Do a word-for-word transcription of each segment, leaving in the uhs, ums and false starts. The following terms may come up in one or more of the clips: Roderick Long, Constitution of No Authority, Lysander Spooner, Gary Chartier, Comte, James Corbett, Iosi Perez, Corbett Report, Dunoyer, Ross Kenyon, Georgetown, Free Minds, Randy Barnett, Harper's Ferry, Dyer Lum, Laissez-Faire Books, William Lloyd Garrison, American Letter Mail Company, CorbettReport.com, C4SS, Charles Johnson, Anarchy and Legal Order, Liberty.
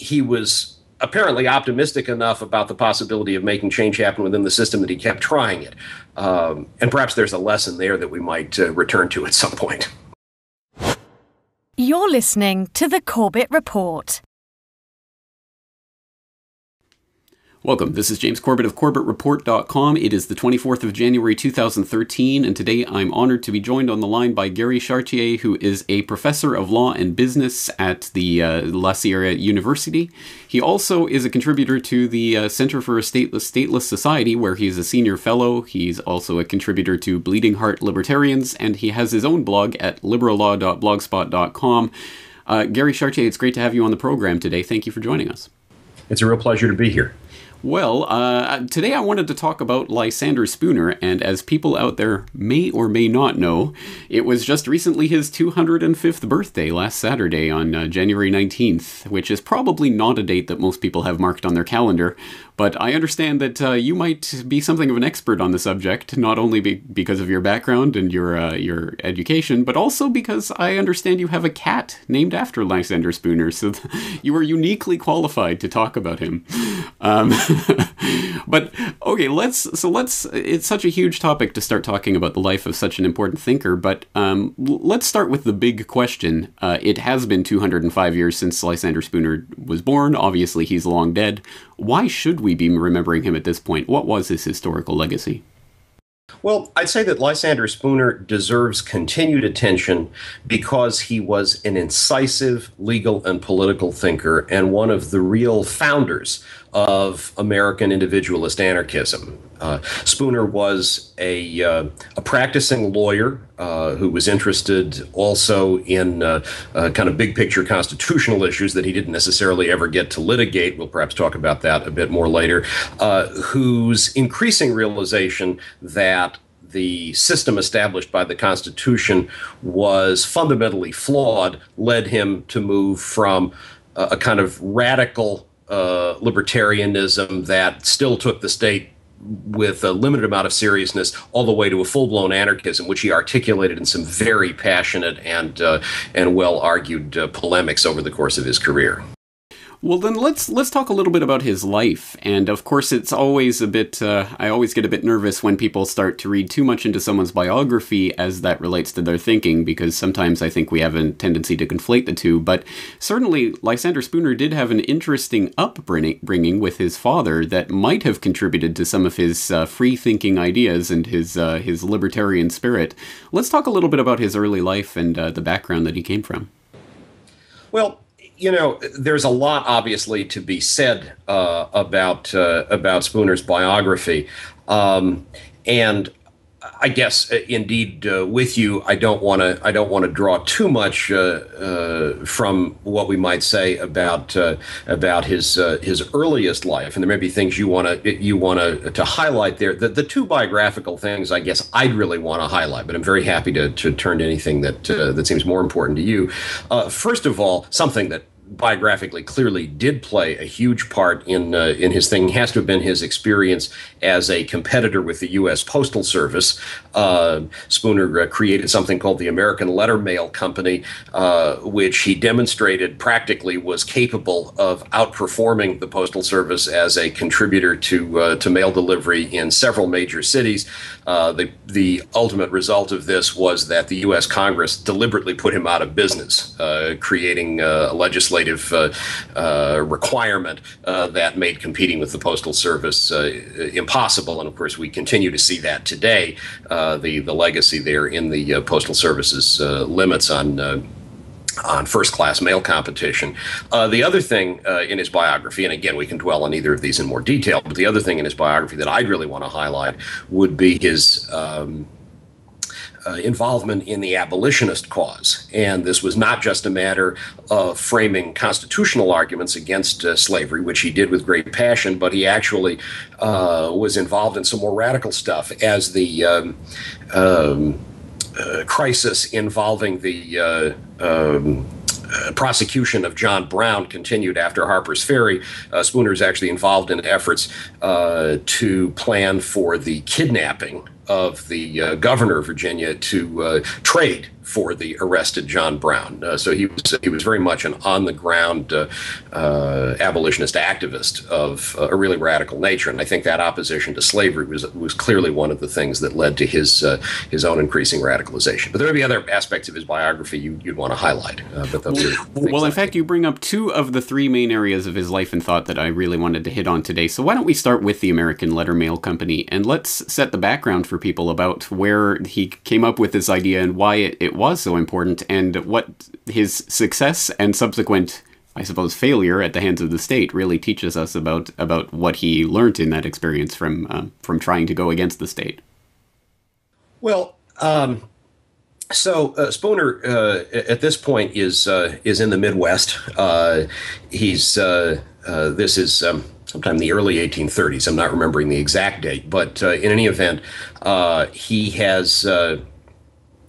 he was apparently optimistic enough about the possibility of making change happen within the system that he kept trying it. Um, and perhaps there's a lesson there that we might uh, return to at some point. You're listening to The Corbett Report. Welcome. This is James Corbett of Corbett Report dot com. It is the twenty-fourth of January, two thousand thirteen, and today I'm honored to be joined on the line by Gary Chartier, who is a professor of law and business at the uh, La Sierra University. He also is a contributor to the uh, Center for a Stateless, Stateless Society, where he is a senior fellow. He's also a contributor to Bleeding Heart Libertarians, and he has his own blog at liberal law dot blogspot dot com. Uh, Gary Chartier, it's great to have you on the program today. Thank you for joining us. It's a real pleasure to be here. Well, uh, today I wanted to talk about Lysander Spooner, and as people out there may or may not know, it was just recently his two hundred fifth birthday last Saturday on uh, January nineteenth, which is probably not a date that most people have marked on their calendar, but I understand that uh, you might be something of an expert on the subject, not only be because of your background and your, uh, your education, but also because I understand you have a cat named after Lysander Spooner, so you are uniquely qualified to talk about him. Um... But okay, let's so let's. It's such a huge topic to start talking about the life of such an important thinker. But um, let's start with the big question. Uh, it has been two hundred five years since Lysander Spooner was born. Obviously, he's long dead. Why should we be remembering him at this point? What was his historical legacy? Well, I'd say that Lysander Spooner deserves continued attention because he was an incisive legal and political thinker and one of the real founders of American individualist anarchism. Uh, Spooner was a, uh, a practicing lawyer uh, who was interested also in uh, uh, kind of big picture constitutional issues that he didn't necessarily ever get to litigate. We'll perhaps talk about that a bit more later, uh, whose increasing realization that the system established by the Constitution was fundamentally flawed led him to move from uh, a kind of radical Uh, libertarianism that still took the state with a limited amount of seriousness all the way to a full-blown anarchism, which he articulated in some very passionate and uh, and well-argued uh, polemics over the course of his career. Well, then let's let's talk a little bit about his life. And of course, it's always a bit, uh, I always get a bit nervous when people start to read too much into someone's biography as that relates to their thinking, because sometimes I think we have a tendency to conflate the two. But certainly, Lysander Spooner did have an interesting upbringing with his father that might have contributed to some of his uh, free-thinking ideas and his, uh, his libertarian spirit. Let's talk a little bit about his early life and uh, the background that he came from. Well, you know, there's a lot, obviously, to be said uh, about uh, about Spooner's biography. Um, and I guess, indeed, uh, with you, I don't want to I don't want to draw too much uh, uh, from what we might say about uh, about his uh, his earliest life. And there may be things you want to you want to to highlight there. The, the two biographical things, I guess, I'd really want to highlight. But I'm very happy to, to turn to anything that uh, that seems more important to you. Uh, first of all, something that biographically clearly did play a huge part in uh, in his thing. It has to have been his experience as a competitor with the U S Postal Service. Uh, Spooner uh, created something called the American Letter Mail Company, uh, which he demonstrated practically was capable of outperforming the Postal Service as a contributor to uh, to mail delivery in several major cities. Uh, the, the ultimate result of this was that the U S Congress deliberately put him out of business, uh, creating uh, a legislative Uh, uh, requirement uh, that made competing with the Postal Service uh, impossible. And of course, we continue to see that today, uh, the, the legacy there in the uh, Postal Service's uh, limits on uh, on first-class mail competition. Uh, the other thing uh, in his biography, and again, we can dwell on either of these in more detail, but the other thing in his biography that I'd really want to highlight would be his um, Uh, involvement in the abolitionist cause. And this was not just a matter of framing constitutional arguments against uh, slavery, which he did with great passion, but he actually uh, was involved in some more radical stuff as the um, um, uh, crisis involving the uh, um, Uh, prosecution of John Brown continued after Harper's Ferry. Uh, Spooner is actually involved in efforts uh, to plan for the kidnapping of the uh, governor of Virginia to uh, trade for the arrested John Brown. Uh, so he was he was very much an on-the-ground uh, uh, abolitionist activist of uh, a really radical nature, and I think that opposition to slavery was was clearly one of the things that led to his uh, his own increasing radicalization. But there would be other aspects of his biography you, you'd want to highlight. Uh, but those well, in fact, you bring up two of the three main areas of his life and thought that I really wanted to hit on today. So why don't we start with the American Letter Mail Company, and let's set the background for people about where he came up with this idea and why it, it was so important, and what his success and subsequent, I suppose, failure at the hands of the state really teaches us about about what he learned in that experience from uh, from trying to go against the state. Well, um, so uh, Spooner uh, at this point is uh, is in the Midwest. Uh, he's uh, uh, this is. Um, sometime in the early eighteen thirties. I'm not remembering the exact date, but uh, in any event, uh, he has uh,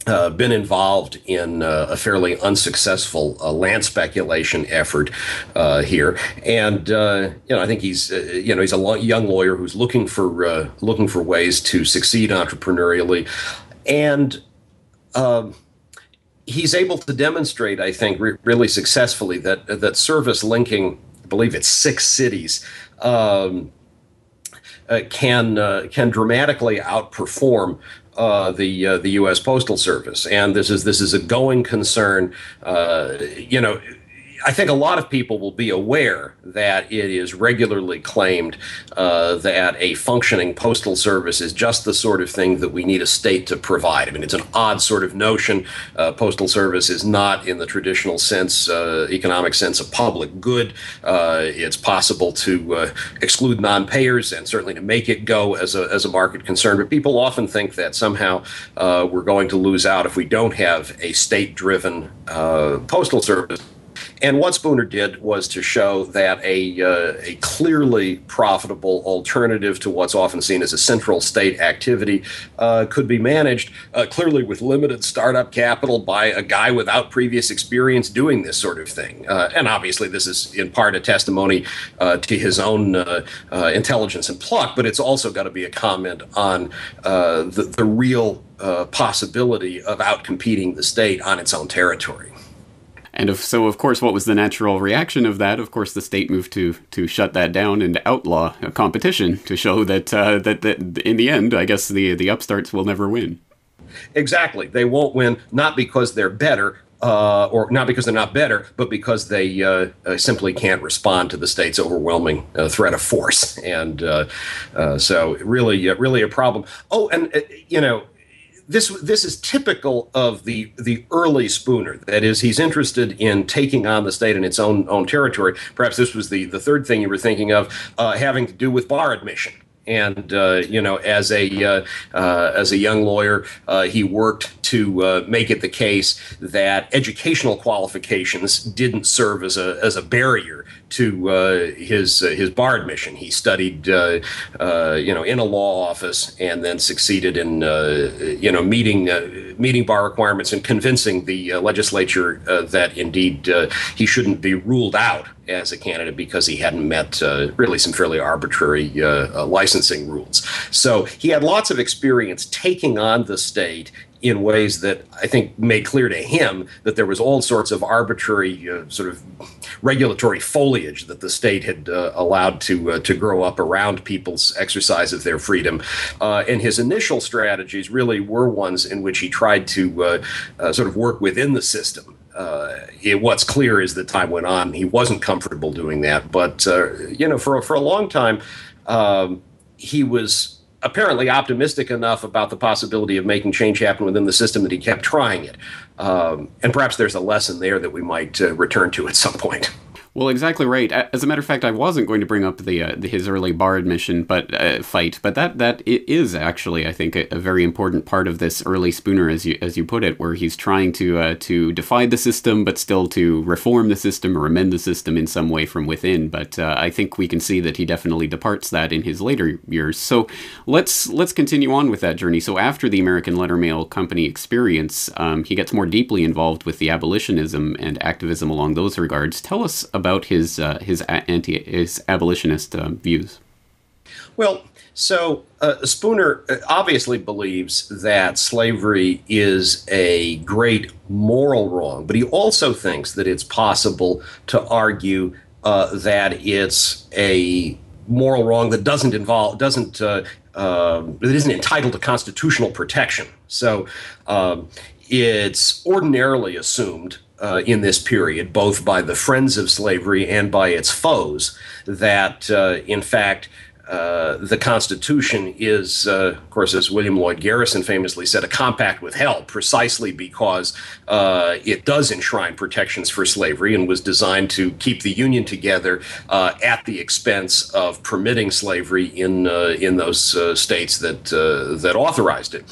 uh, been involved in uh, a fairly unsuccessful uh, land speculation effort uh, here. And, uh, you know, I think he's, uh, you know, he's a lo- young lawyer who's looking for, uh, looking for ways to succeed entrepreneurially. And, um, he's able to demonstrate, I think, re- really successfully that, that service linking, I believe it's six cities, Um, uh, can uh, can dramatically outperform uh, the uh, the U S Postal Service, and this is this is a going concern. Uh, you know, I think a lot of people will be aware that it is regularly claimed uh, that a functioning postal service is just the sort of thing that we need a state to provide. I mean, it's an odd sort of notion. Uh, postal service is not, in the traditional sense, uh, economic sense, a public good. Uh, it's possible to uh, exclude non-payers and certainly to make it go as a as a market concern. But people often think that somehow uh, we're going to lose out if we don't have a state-driven uh, postal service. And what Spooner did was to show that a, uh, a clearly profitable alternative to what's often seen as a central state activity uh, could be managed uh, clearly with limited startup capital by a guy without previous experience doing this sort of thing. Uh, and obviously this is in part a testimony uh, to his own uh, uh, intelligence and pluck, but it's also got to be a comment on uh, the, the real uh, possibility of outcompeting the state on its own territory. And if, so, of course, what was the natural reaction of that? Of course, the state moved to to shut that down and outlaw a competition to show that uh, that that in the end, I guess the the upstarts will never win. Exactly, they won't win, not because they're better, uh, or not because they're not better, but because they uh, uh, simply can't respond to the state's overwhelming uh, threat of force. And uh, uh, so, really, uh, really a problem. Oh, and uh, you know. This this is typical of the the early Spooner. That is, he's interested in taking on the state in its own own territory. Perhaps this was the, the third thing you were thinking of, uh, having to do with bar admission. And uh, you know, as a uh, uh, as a young lawyer, uh, he worked to uh, make it the case that educational qualifications didn't serve as a as a barrier to uh, his uh, his bar admission. He studied, uh, uh, you know, in a law office, and then succeeded in uh, you know meeting uh, meeting bar requirements and convincing the uh, legislature uh, that indeed uh, he shouldn't be ruled out as a candidate because he hadn't met uh, really some fairly arbitrary uh, uh, licensing rules. So he had lots of experience taking on the state in ways that I think made clear to him that there was all sorts of arbitrary uh, sort of regulatory foliage that the state had uh, allowed to uh, to grow up around people's exercise of their freedom. Uh, and his initial strategies really were ones in which he tried to uh, uh, sort of work within the system. Uh, it, what's clear is that time went on, he wasn't comfortable doing that. But, uh, you know, for, for a long time, um, he was apparently optimistic enough about the possibility of making change happen within the system that he kept trying it. Um, and perhaps there's a lesson there that we might uh, return to at some point. Well, exactly right. As a matter of fact, I wasn't going to bring up the, uh, the his early bar admission but uh, fight, but that that is actually, I think, a, a very important part of this early Spooner, as you as you put it, where he's trying to uh, to defy the system, but still to reform the system or amend the system in some way from within. But uh, I think we can see that he definitely departs that in his later years. So let's let's continue on with that journey. So after the American Letter Mail Company experience, um, he gets more deeply involved with the abolitionism and activism along those regards. Tell us about about his uh, his anti his abolitionist uh, views. Well, So uh, Spooner obviously believes that slavery is a great moral wrong, but he also thinks that it's possible to argue uh, that it's a moral wrong that doesn't involve doesn't uh, uh, that isn't entitled to constitutional protection. So um, it's ordinarily assumed uh, in this period, both by the friends of slavery and by its foes, that uh, in fact. Uh, the Constitution is, uh, of course, as William Lloyd Garrison famously said, a compact with hell, precisely because uh, it does enshrine protections for slavery and was designed to keep the Union together uh, at the expense of permitting slavery in uh, in those uh, states that uh, that authorized it.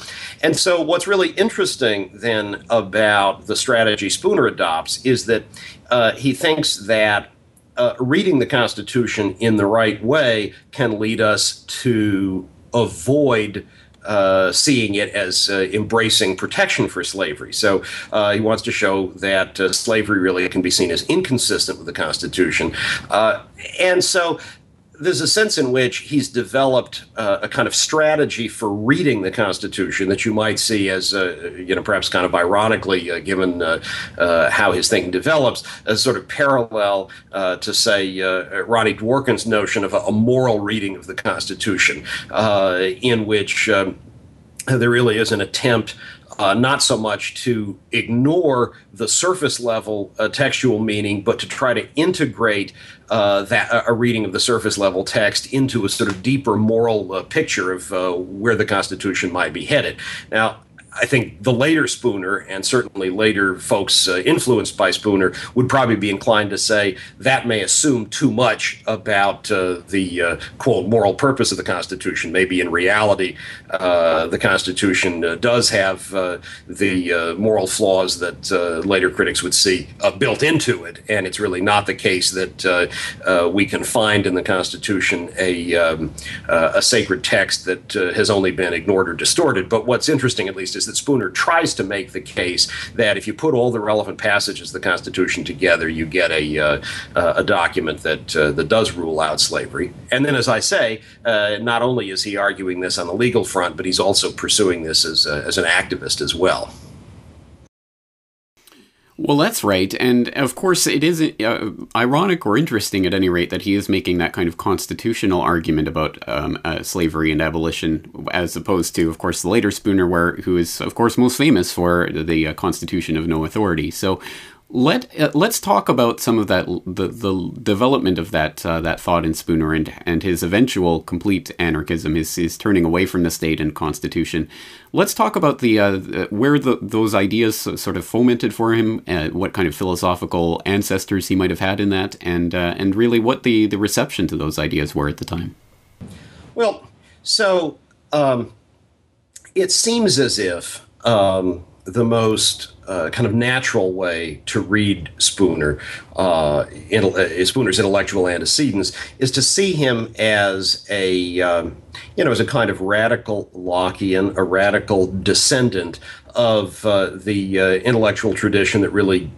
And so, what's really interesting then about the strategy Spooner adopts is that uh, he thinks that. Uh, reading the Constitution in the right way can lead us to avoid uh, seeing it as uh, embracing protection for slavery. So uh, he wants to show that uh, slavery really can be seen as inconsistent with the Constitution. Uh, and so there's a sense in which he's developed uh, a kind of strategy for reading the Constitution that you might see as, uh, you know, perhaps kind of ironically, uh, given uh, uh, how his thinking develops, as sort of parallel uh, to, say, uh, Ronnie Dworkin's notion of a, a moral reading of the Constitution, uh, in which um, there really is an attempt Uh, not so much to ignore the surface level uh, textual meaning, but to try to integrate uh, that uh, a reading of the surface level text into a sort of deeper moral uh, picture of uh, where the Constitution might be headed. Now, I think the later Spooner, and certainly later folks uh, influenced by Spooner, would probably be inclined to say that may assume too much about uh, the, uh, quote, moral purpose of the Constitution. Maybe in reality, uh, the Constitution uh, does have uh, the uh, moral flaws that uh, later critics would see uh, built into it, and it's really not the case that uh, uh, we can find in the Constitution a, um, uh, a sacred text that uh, has only been ignored or distorted. But what's interesting, at least, is that Spooner tries to make the case that if you put all the relevant passages of the Constitution together, you get a uh, uh, a document that uh, that does rule out slavery. And then, as I say, uh, not only is he arguing this on the legal front, but he's also pursuing this as uh, as an activist as well. Well, that's right. And of course, it is uh, ironic or interesting, at any rate, that he is making that kind of constitutional argument about um, uh, slavery and abolition, as opposed to, of course, the later Spooner, where, who is, of course, most famous for the uh, Constitution of No Authority. So let, uh, let's talk about some of that, the, the development of that uh, that thought in Spooner and, and his eventual complete anarchism, his, his turning away from the state and Constitution. Let's talk about the uh, where the, those ideas sort of fomented for him, uh, what kind of philosophical ancestors he might have had in that, and uh, and really what the, the reception to those ideas were at the time. Well, so um, it seems as if um, the most uh, kind of natural way to read Spooner, uh, in, uh, Spooner's intellectual antecedents, is to see him as a um, you know, as a kind of radical Lockean, a radical descendant of uh, the uh, intellectual tradition that really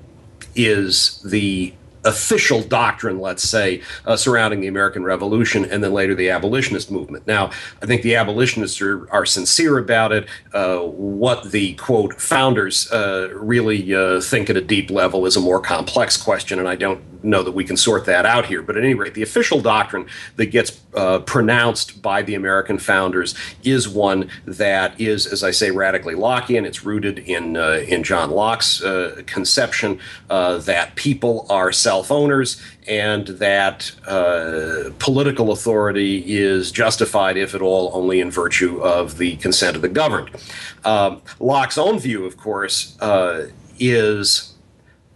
is the official doctrine, let's say, uh, surrounding the American Revolution and then later the abolitionist movement. Now, I think the abolitionists are, are sincere about it. Uh, what the, quote, founders uh, really uh, think at a deep level is a more complex question, and I don't know that we can sort that out here. But at any rate, the official doctrine that gets uh, pronounced by the American founders is one that is, as I say, radically Lockean. It's rooted in, uh, in John Locke's uh, conception uh, that people are self-owners and that uh, political authority is justified, if at all, only in virtue of the consent of the governed. Um, Locke's own view, of course, uh, is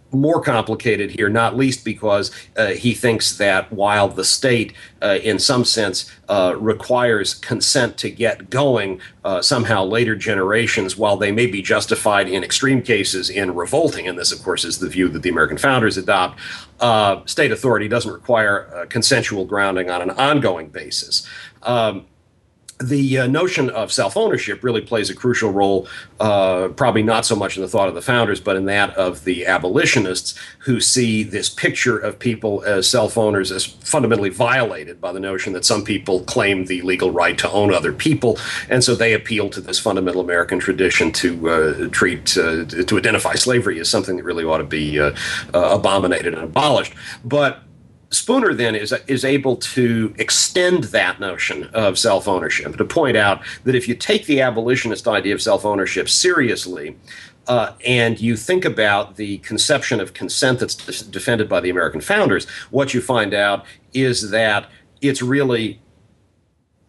more complicated here, not least because uh, he thinks that while the state, uh, in some sense, uh, requires consent to get going, uh, somehow later generations, while they may be justified in extreme cases in revolting, and this, of course, is the view that the American founders adopt, uh, state authority doesn't require uh, consensual grounding on an ongoing basis. Um, the uh, notion of self-ownership really plays a crucial role, uh, probably not so much in the thought of the founders, but in that of the abolitionists who see this picture of people as self-owners as fundamentally violated by the notion that some people claim the legal right to own other people. And so they appeal to this fundamental American tradition to uh, treat, uh, to identify slavery as something that really ought to be uh, uh, abominated and abolished. But Spooner then is is able to extend that notion of self-ownership to point out that if you take the abolitionist idea of self-ownership seriously, Uh, and you think about the conception of consent that's d- defended by the American founders, what you find out is that it's really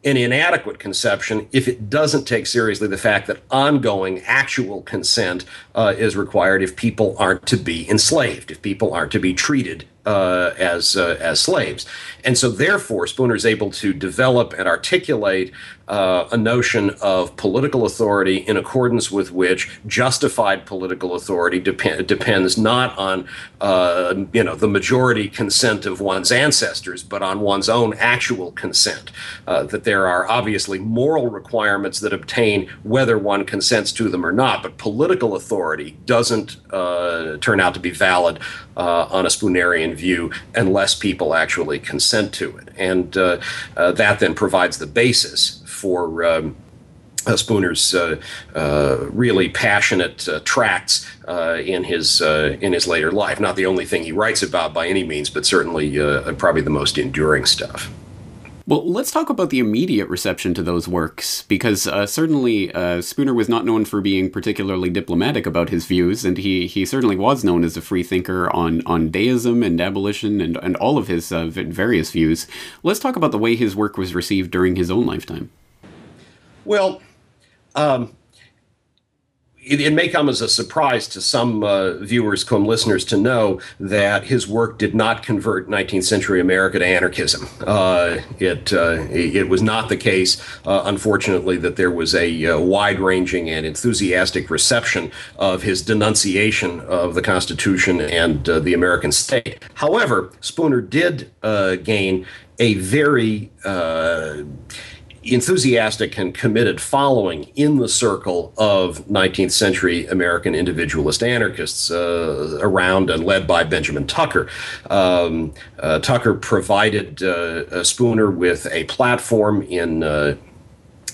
an inadequate conception if it doesn't take seriously the fact that ongoing actual consent uh, is required if people aren't to be enslaved, if people aren't to be treated uh, as uh, as slaves. And so therefore, Spooner is able to develop and articulate uh, a notion of political authority in accordance with which justified political authority dep- depends not on uh, you know the majority consent of one's ancestors, but on one's own actual consent, uh, that there are obviously moral requirements that obtain whether one consents to them or not, but political authority doesn't uh, turn out to be valid uh, on a Spoonerian view unless people actually consent to it. And uh, uh, that then provides the basis for um, uh, Spooner's uh, uh, really passionate uh, tracts Uh, in his uh, in his later life. Not the only thing he writes about by any means, but certainly uh, probably the most enduring stuff. Well, let's talk about the immediate reception to those works, because uh, certainly uh, Spooner was not known for being particularly diplomatic about his views, and he, he certainly was known as a free thinker on, on deism and abolition and, and all of his uh, various views. Let's talk about the way his work was received during his own lifetime. Well, um... It, it may come as a surprise to some uh, viewers, come listeners, to know that his work did not convert nineteenth century America to anarchism. Uh, it, uh, it was not the case, uh, unfortunately, that there was a uh, wide-ranging and enthusiastic reception of his denunciation of the Constitution and uh, the American state. However, Spooner did uh, gain a very Uh, enthusiastic and committed following in the circle of nineteenth century American individualist anarchists uh, around and led by Benjamin Tucker. Um, uh, Tucker provided uh, Spooner with a platform in uh,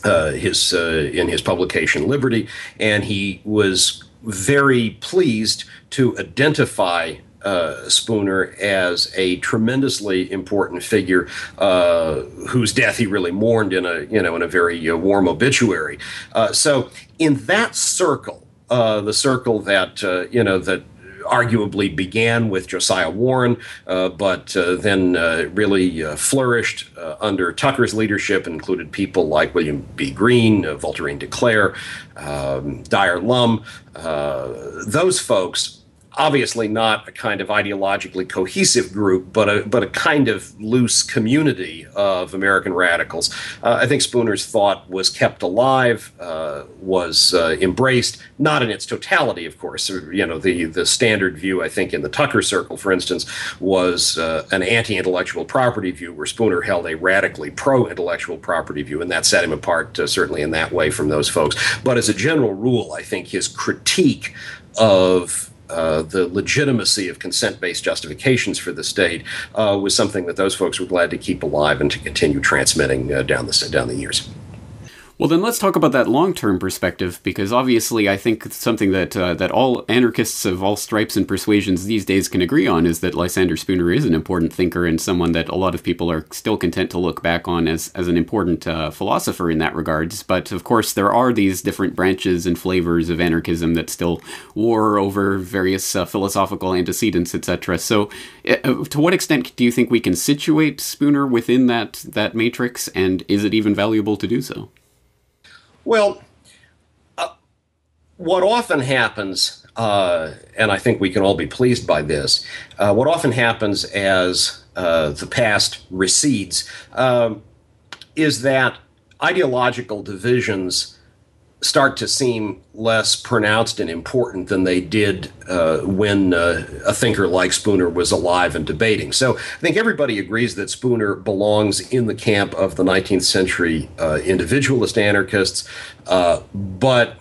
uh, his uh, in his publication Liberty, and he was very pleased to identify Uh, Spooner as a tremendously important figure uh, whose death he really mourned in a you know in a very uh, warm obituary. Uh, so in that circle, uh, the circle that uh, you know that arguably began with Josiah Warren, uh, but uh, then uh, really uh, flourished uh, under Tucker's leadership, and included people like William B. Green, uh, Voltairine de Cleyre, um, Dyer Lum, uh, those folks. Obviously not a kind of ideologically cohesive group, but a but a kind of loose community of American radicals. Uh, I think Spooner's thought was kept alive, uh, was uh, embraced, not in its totality, of course. You know, the, the standard view, I think, in the Tucker circle, for instance, was uh, an anti-intellectual property view, where Spooner held a radically pro-intellectual property view, and that set him apart, uh, certainly in that way, from those folks. But as a general rule, I think his critique of Uh, the legitimacy of consent-based justifications for the state uh, was something that those folks were glad to keep alive and to continue transmitting uh, down the down the years. Well, then let's talk about that long-term perspective, because obviously I think something that uh, that all anarchists of all stripes and persuasions these days can agree on is that Lysander Spooner is an important thinker and someone that a lot of people are still content to look back on as, as an important uh, philosopher in that regards. But of course, there are these different branches and flavors of anarchism that still war over various uh, philosophical antecedents, et cetera. So uh, to what extent do you think we can situate Spooner within that, that matrix, and is it even valuable to do so? Well, uh, what often happens, uh, and I think we can all be pleased by this, uh, what often happens as uh, the past recedes uh, is that ideological divisions start to seem less pronounced and important than they did uh, when uh, a thinker like Spooner was alive and debating. So I think everybody agrees that Spooner belongs in the camp of the nineteenth century uh, individualist anarchists, uh, but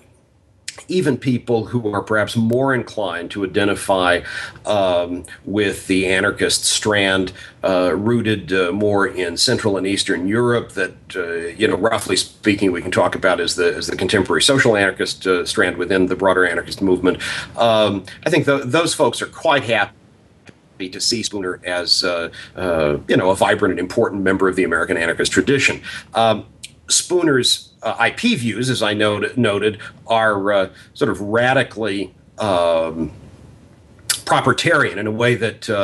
even people who are perhaps more inclined to identify um, with the anarchist strand uh, rooted uh, more in Central and Eastern Europe that, uh, you know, roughly speaking, we can talk about as the, as the contemporary social anarchist uh, strand within the broader anarchist movement. Um, I think th those folks are quite happy to see Spooner as, uh, uh, you know, a vibrant and important member of the American anarchist tradition. Um, Spooner's Uh, I P views, as I noted, noted are uh, sort of radically um, propertarian in a way that, uh,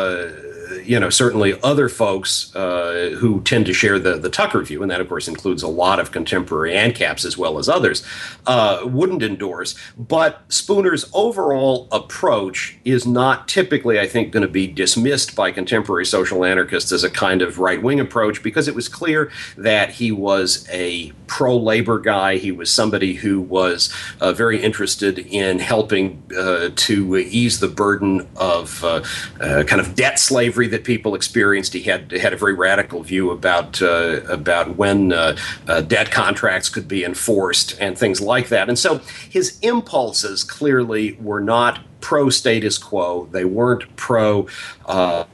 you know, certainly other folks uh, who tend to share the, the Tucker view, and that, of course, includes a lot of contemporary ANCAPs as well as others, uh, wouldn't endorse. But Spooner's overall approach is not typically, I think, going to be dismissed by contemporary social anarchists as a kind of right-wing approach, because it was clear that he was a pro-labor guy. He was somebody who was uh, very interested in helping uh, to ease the burden of uh, uh, kind of debt slavery that people experienced. He had had a very radical view about uh, about when uh, uh, debt contracts could be enforced and things like that. And so his impulses clearly were not pro-status quo. They weren't pro uh,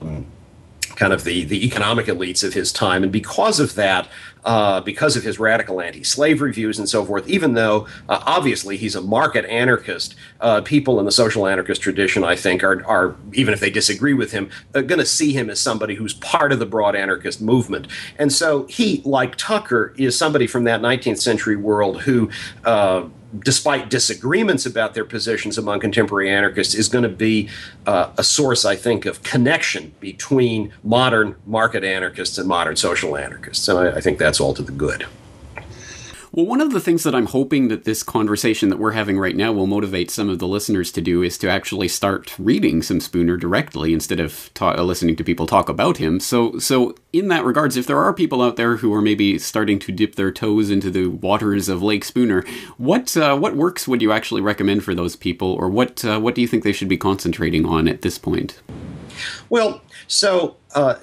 kind of the the economic elites of his time, and because of that. Uh, because of his radical anti-slavery views and so forth, even though, uh, obviously, he's a market anarchist, uh, people in the social anarchist tradition, I think, are, are even if they disagree with him, uh, going to see him as somebody who's part of the broad anarchist movement. And so he, like Tucker, is somebody from that nineteenth century world who, uh, despite disagreements about their positions among contemporary anarchists, is going to be uh, a source, I think, of connection between modern market anarchists and modern social anarchists. And I, I think that's all to the good. Well, one of the things that I'm hoping that this conversation that we're having right now will motivate some of the listeners to do is to actually start reading some Spooner directly instead of ta listening to people talk about him. So, so in that regards, if there are people out there who are maybe starting to dip their toes into the waters of Lake Spooner, what uh, what works would you actually recommend for those people, or what uh, what do you think they should be concentrating on at this point? Well, so uh,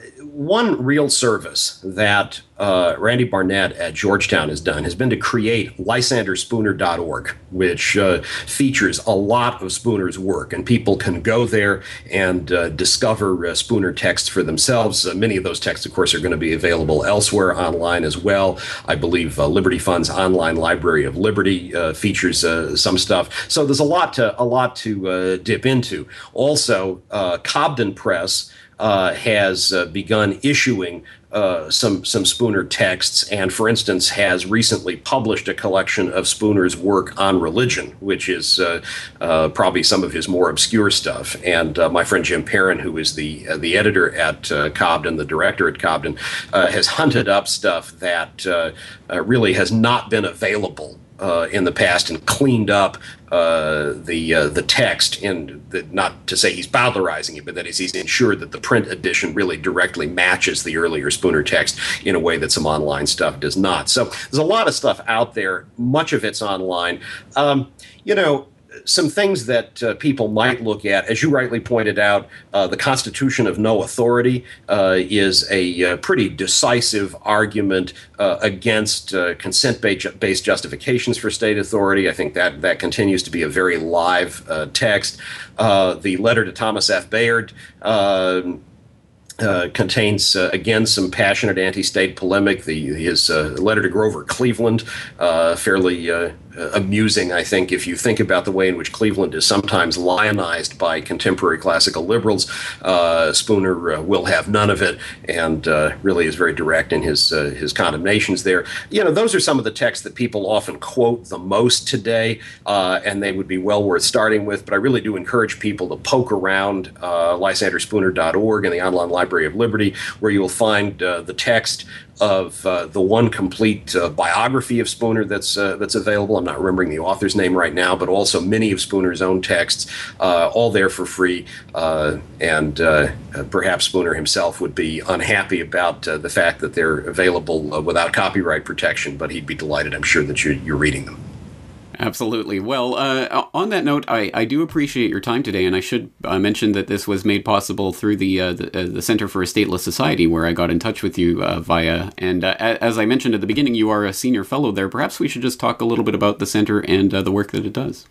one real service that uh, Randy Barnett at Georgetown has done has been to create lysander spooner dot org, which uh, features a lot of Spooner's work, and people can go there and uh, discover uh, Spooner texts for themselves. Uh, many of those texts, of course, are going to be available elsewhere online as well. I believe uh, Liberty Fund's online library of Liberty uh, features uh, some stuff. So there's a lot to a lot to uh, dip into. Also, uh, Cobden Press Uh, has uh, begun issuing uh, some some Spooner texts, and, for instance, has recently published a collection of Spooner's work on religion, which is uh, uh, probably some of his more obscure stuff. And uh, my friend Jim Perrin, who is the uh, the editor at uh, Cobden, the director at Cobden, uh, has hunted up stuff that uh, uh, really has not been available Uh, in the past, and cleaned up uh, the uh, the text, and the, not to say he's bowdlerizing it, but that is he's ensured that the print edition really directly matches the earlier Spooner text in a way that some online stuff does not. So there's a lot of stuff out there. Much of it's online. Um, you know, some things that uh, people might look at, as you rightly pointed out, uh, the Constitution of No Authority uh, is a uh, pretty decisive argument Uh, against uh, consent-based justifications for state authority. I think that that continues to be a very live uh, text. Uh, the letter to Thomas F Bayard uh, uh, contains, uh, again, some passionate anti-state polemic. The, his uh, letter to Grover Cleveland, uh, fairly uh, amusing, I think, if you think about the way in which Cleveland is sometimes lionized by contemporary classical liberals. Uh, Spooner uh, will have none of it, and uh, really is very direct in his uh, his condemnations there. You know, those are some of the texts that people often quote the most today, uh, and they would be well worth starting with. But I really do encourage people to poke around uh, lysander spooner dot org and the online library of Liberty, where you will find uh, the text of uh, the one complete uh, biography of Spooner that's uh, that's available. I'm not remembering the author's name right now, but also many of Spooner's own texts, uh, all there for free. Uh, and uh, perhaps Spooner himself would be unhappy about uh, the fact that they're available uh, without copyright protection, but he'd be delighted, I'm sure, that you're, you're reading them. Absolutely. Well, uh, on that note, I, I do appreciate your time today, and I should uh, mention that this was made possible through the, uh, the, uh, the Center for a Stateless Society, where I got in touch with you uh, via, and uh, as I mentioned at the beginning, you are a senior fellow there. Perhaps we should just talk a little bit about the Center and uh, the work that it does.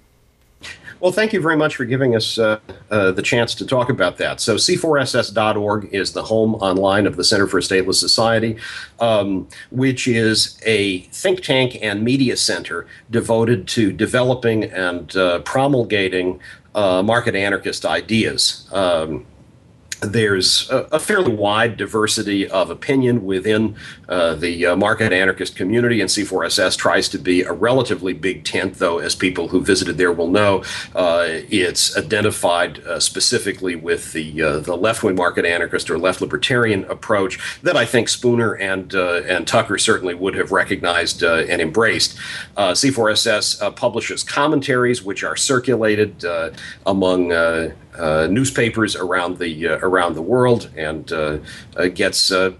Well, thank you very much for giving us uh, uh, the chance to talk about that. So C four S S dot org is the home online of the Center for a Stateless Society, um, which is a think tank and media center devoted to developing and uh, promulgating uh, market anarchist ideas. Um, There's a, a fairly wide diversity of opinion within uh, the uh, market anarchist community, and C four S S tries to be a relatively big tent, though, as people who visited there will know, uh, it's identified uh, specifically with the uh, the left-wing market anarchist or left libertarian approach that I think Spooner and uh, and Tucker certainly would have recognized uh, and embraced. Uh, C four S S uh, publishes commentaries which are circulated uh, among uh, Uh, newspapers around the uh, around the world, and uh, uh, gets uh,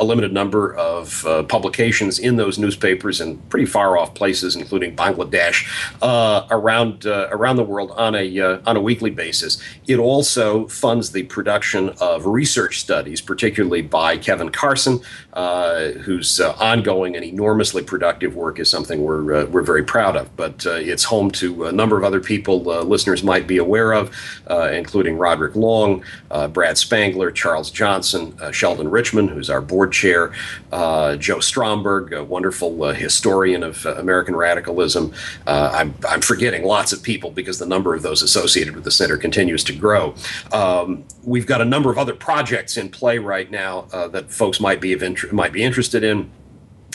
a limited number of uh, publications in those newspapers in pretty far off places, including Bangladesh, uh, around uh, around the world on a uh, on a weekly basis. It also funds the production of research studies, particularly by Kevin Carson, uh, whose uh, ongoing and enormously productive work is something we're uh, we're very proud of. But uh, it's home to a number of other people uh, listeners might be aware of, uh, including Roderick Long, uh, Brad Spangler, Charles Johnson, uh, Sheldon Richmond, who's our board chair, uh, Joe Stromberg, a wonderful uh, historian of uh, American radicalism. Uh, I'm, I'm forgetting lots of people because the number of those associated with the center continues to grow. Um, we've got a number of other projects in play right now uh, that folks might be of int- might be interested in.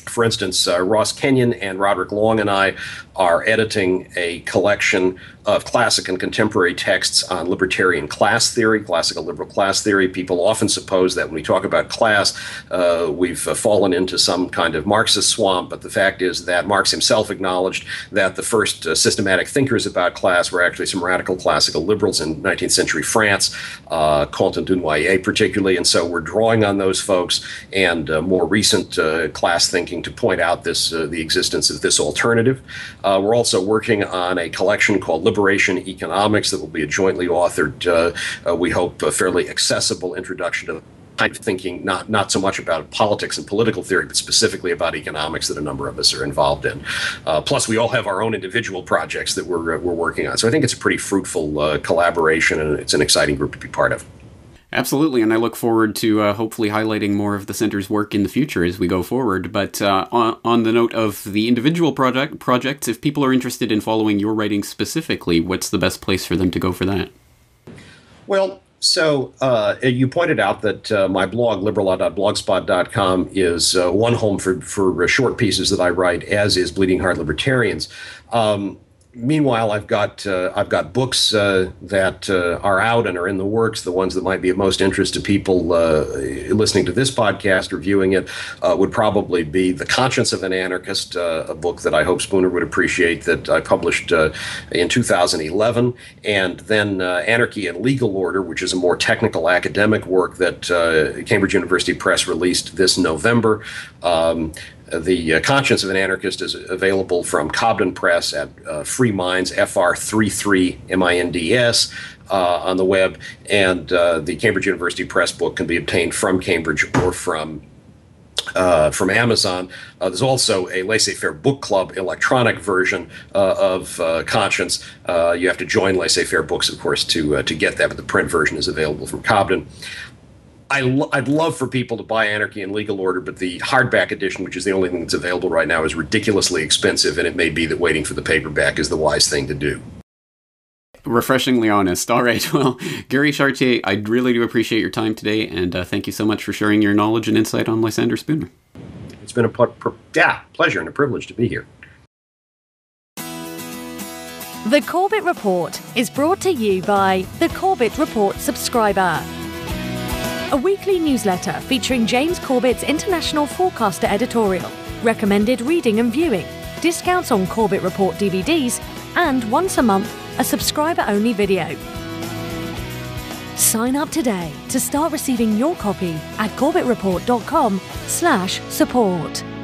For instance, uh, Ross Kenyon and Roderick Long and I are editing a collection of classic and contemporary texts on libertarian class theory, classical liberal class theory. People often suppose that when we talk about class, uh, we've uh, fallen into some kind of Marxist swamp, but the fact is that Marx himself acknowledged that the first uh, systematic thinkers about class were actually some radical classical liberals in nineteenth century France, uh, Comte and Dunoyer particularly, and so we're drawing on those folks and uh, more recent uh, class thinking to point out this uh, the existence of this alternative. Uh, we're also working on a collection called Liberation Economics that will be a jointly authored, uh, uh, we hope, a fairly accessible introduction to the kind of thinking, not, not so much about politics and political theory, but specifically about economics that a number of us are involved in. Uh, plus, we all have our own individual projects that we're, uh, we're working on. So I think it's a pretty fruitful uh, collaboration, and it's an exciting group to be part of. Absolutely, and I look forward to uh, hopefully highlighting more of the center's work in the future as we go forward. But uh, on, on the note of the individual project projects, if people are interested in following your writing specifically, what's the best place for them to go for that? Well, so uh, you pointed out that uh, my blog, liberal law dot blogspot dot com, is uh, one home for, for short pieces that I write, as is Bleeding Heart Libertarians. Um, Meanwhile, I've got uh, I've got books uh, that uh, are out and are in the works. The ones that might be of most interest to people uh, listening to this podcast or viewing it uh, would probably be "The Conscience of an Anarchist," uh, a book that I hope Spooner would appreciate that I published uh, in two thousand eleven, and then uh, "Anarchy and Legal Order," which is a more technical academic work that uh, Cambridge University Press released this November. Um, The uh, Conscience of an Anarchist is available from Cobden Press at uh, Free Minds, F R three three M I N D S, uh, on the web. And uh, the Cambridge University Press book can be obtained from Cambridge or from Uh, from Amazon. Uh, there's also a Laissez-Faire Book Club electronic version uh, of uh, Conscience. Uh, you have to join Laissez-Faire Books, of course, to uh, to get that, but the print version is available from Cobden. I lo- I'd love for people to buy Anarchy and Legal Order, but the hardback edition, which is the only thing that's available right now, is ridiculously expensive, and it may be that waiting for the paperback is the wise thing to do. Refreshingly honest. All right. Well, Gary Chartier, I really do appreciate your time today, and uh, thank you so much for sharing your knowledge and insight on Lysander Spooner. It's been a pl- pr- yeah, pleasure and a privilege to be here. The Corbett Report is brought to you by the Corbett Report subscriber, a weekly newsletter featuring James Corbett's International Forecaster editorial, recommended reading and viewing, discounts on Corbett Report D V Ds, and once a month, a subscriber-only video. Sign up today to start receiving your copy at Corbett Report dot com slash support.